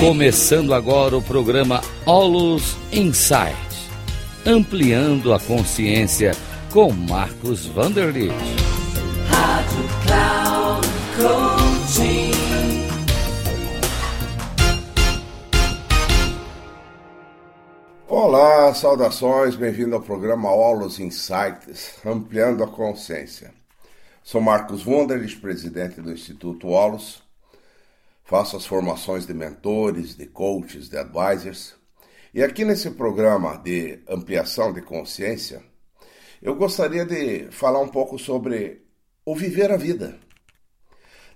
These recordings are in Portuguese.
Começando agora o programa Holos Insights, ampliando a consciência com Marcos Wunderlich. Rádio Cloud Coaching. Olá, saudações, bem-vindo ao programa Holos Insights, ampliando a consciência. Sou Marcos Wunderlich, presidente do Instituto Holos. Faço as formações de mentores, de coaches, de advisors. E aqui nesse programa de ampliação de consciência, eu gostaria de falar um pouco sobre o viver a vida.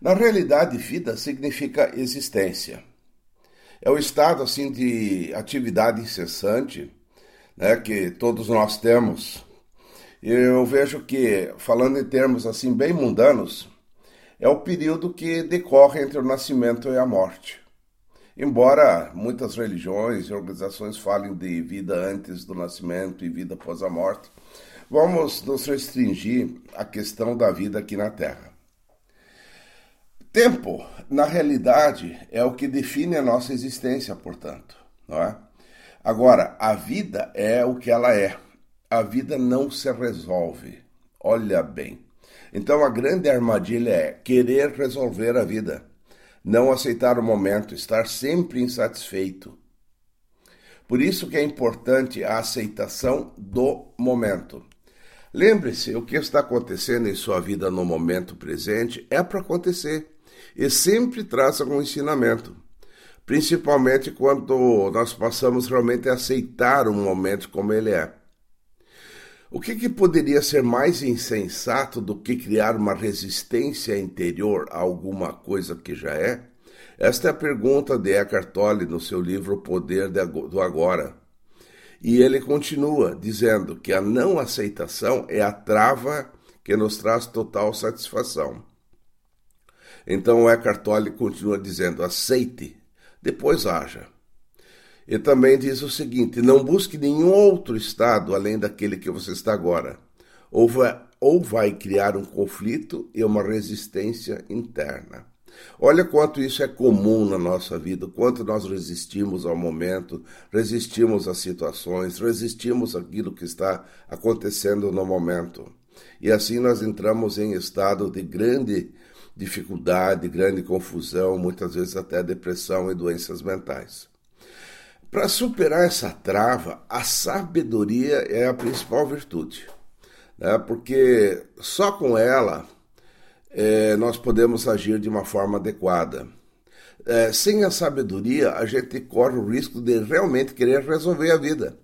Na realidade, vida significa existência. É o estado assim de atividade incessante, né, que todos nós temos. Eu vejo que, falando em termos assim bem mundanos, é o período que decorre entre o nascimento e a morte. Embora muitas religiões e organizações falem de vida antes do nascimento e vida após a morte, vamos nos restringir à questão da vida aqui na Terra. Tempo, na realidade, é o que define a nossa existência, portanto, não é? Agora, a vida é o que ela é. A vida não se resolve. Olha bem. Então a grande armadilha é querer resolver a vida, não aceitar o momento, estar sempre insatisfeito. Por isso que é importante a aceitação do momento. Lembre-se, o que está acontecendo em sua vida no momento presente é para acontecer e sempre traz algum ensinamento. Principalmente quando nós passamos realmente a aceitar o momento como ele é. O que poderia ser mais insensato do que criar uma resistência interior a alguma coisa que já é? Esta é a pergunta de Eckhart Tolle no seu livro O Poder do Agora. E ele continua dizendo que a não aceitação é a trava que nos traz total satisfação. Então Eckhart Tolle continua dizendo, aceite, depois haja. E também diz o seguinte, não busque nenhum outro estado além daquele que você está agora, ou vai criar um conflito e uma resistência interna. Olha quanto isso é comum na nossa vida, quanto nós resistimos ao momento, resistimos às situações, resistimos àquilo que está acontecendo no momento. E assim nós entramos em estado de grande dificuldade, grande confusão, muitas vezes até depressão e doenças mentais. Para superar essa trava, a sabedoria é a principal virtude, né? Porque só com ela nós podemos agir de uma forma adequada. Sem a sabedoria, a gente corre o risco de realmente querer resolver a vida,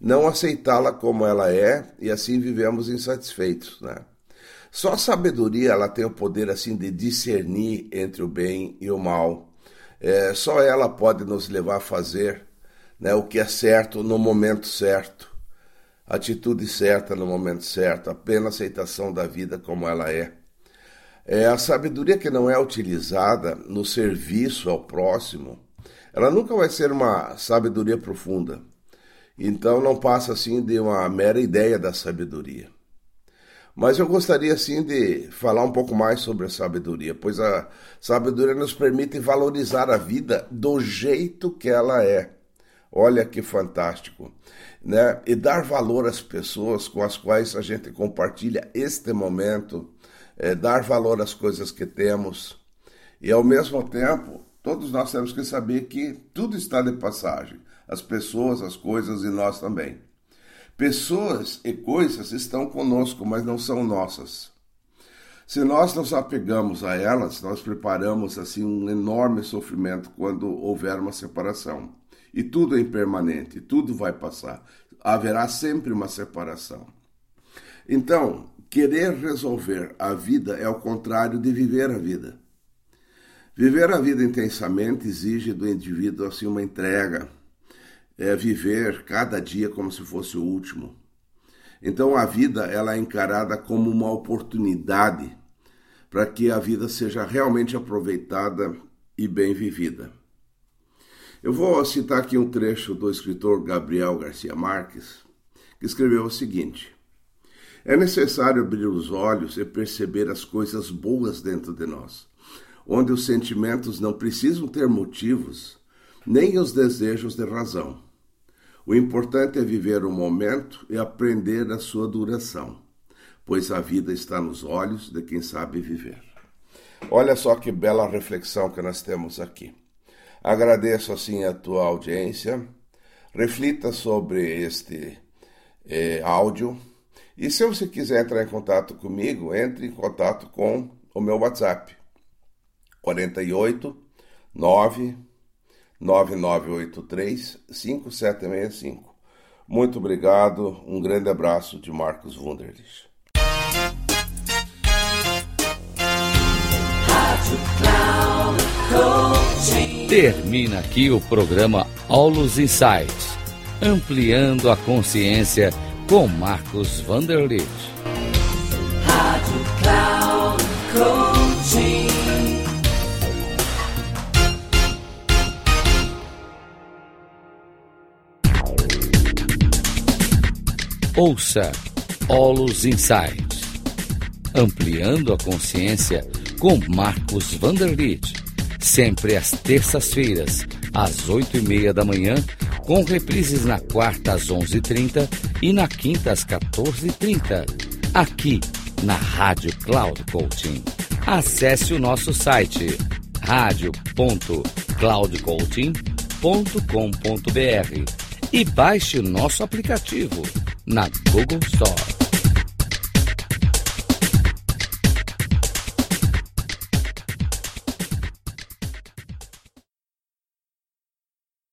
não aceitá-la como ela é e assim vivemos insatisfeitos, né? Só a sabedoria ela tem o poder assim, de discernir entre o bem e o mal. Só ela pode nos levar a fazer, né, o que é certo no momento certo, atitude certa no momento certo, a plena aceitação da vida como ela é. É a sabedoria que não é utilizada no serviço ao próximo, ela nunca vai ser uma sabedoria profunda. Então não passa assim de uma mera ideia da sabedoria. Mas eu gostaria assim de falar um pouco mais sobre a sabedoria, pois a sabedoria nos permite valorizar a vida do jeito que ela é. Olha que fantástico, né? E dar valor às pessoas com as quais a gente compartilha este momento, dar valor às coisas que temos. E ao mesmo tempo, todos nós temos que saber que tudo está de passagem. As pessoas, as coisas e nós também. Pessoas e coisas estão conosco, mas não são nossas. Se nós nos apegamos a elas, nós preparamos assim um enorme sofrimento quando houver uma separação. E tudo é impermanente, tudo vai passar. Haverá sempre uma separação. Então, querer resolver a vida é o contrário de viver a vida. Viver a vida intensamente exige do indivíduo assim, uma entrega. É viver cada dia como se fosse o último. Então, a vida ela é encarada como uma oportunidade para que a vida seja realmente aproveitada e bem vivida. Eu vou citar aqui um trecho do escritor Gabriel Garcia Marques, que escreveu o seguinte: é necessário abrir os olhos e perceber as coisas boas dentro de nós, onde os sentimentos não precisam ter motivos, nem os desejos de razão. O importante é viver o momento e aprender a sua duração, pois a vida está nos olhos de quem sabe viver. Olha só que bela reflexão que nós temos aqui. Agradeço assim a tua audiência, reflita sobre este áudio e se você quiser entrar em contato comigo, entre em contato com o meu WhatsApp 48 99983 5765. Muito obrigado, um grande abraço de Marcos Wunderlich. Termina aqui o programa Holos Insights, ampliando a consciência com Marcos Wunderlich. Rádio Cloud Coaching. Ouça Holos Insights, ampliando a consciência com Marcos Wunderlich, sempre às terças-feiras, às 8h30 da manhã, com reprises na quarta às 11h30 e na quinta às 14h30, aqui na Rádio Cloud Coaching. Acesse o nosso site radio.cloudcoaching.com.br e baixe o nosso aplicativo na Google Store.